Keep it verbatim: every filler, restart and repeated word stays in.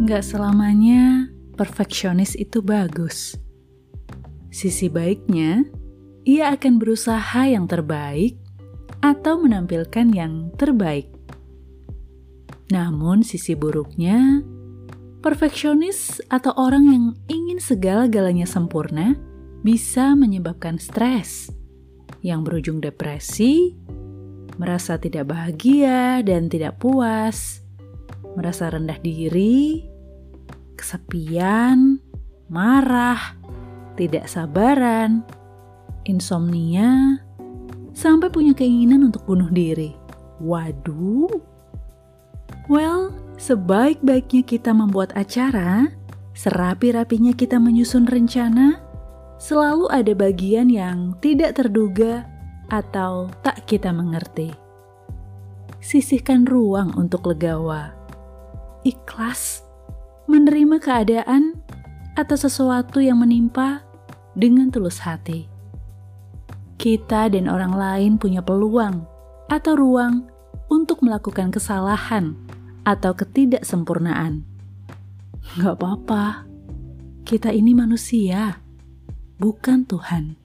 Nggak selamanya perfeksionis itu bagus. Sisi baiknya, ia akan berusaha yang terbaik atau menampilkan yang terbaik. Namun sisi buruknya, perfeksionis atau orang yang ingin segala-galanya sempurna bisa menyebabkan stres yang berujung depresi, merasa tidak bahagia dan tidak puas, merasa rendah diri, kesepian, marah, tidak sabaran, insomnia, sampai punya keinginan untuk bunuh diri. Waduh. Well, sebaik-baiknya kita membuat acara, serapi-rapinya kita menyusun rencana, selalu ada bagian yang tidak terduga atau tak kita mengerti. Sisihkan ruang untuk legawa, ikhlas, menerima keadaan atau sesuatu yang menimpa dengan tulus hati. Kita dan orang lain punya peluang atau ruang untuk melakukan kesalahan atau ketidaksempurnaan. Gak apa-apa, kita ini manusia, bukan Tuhan.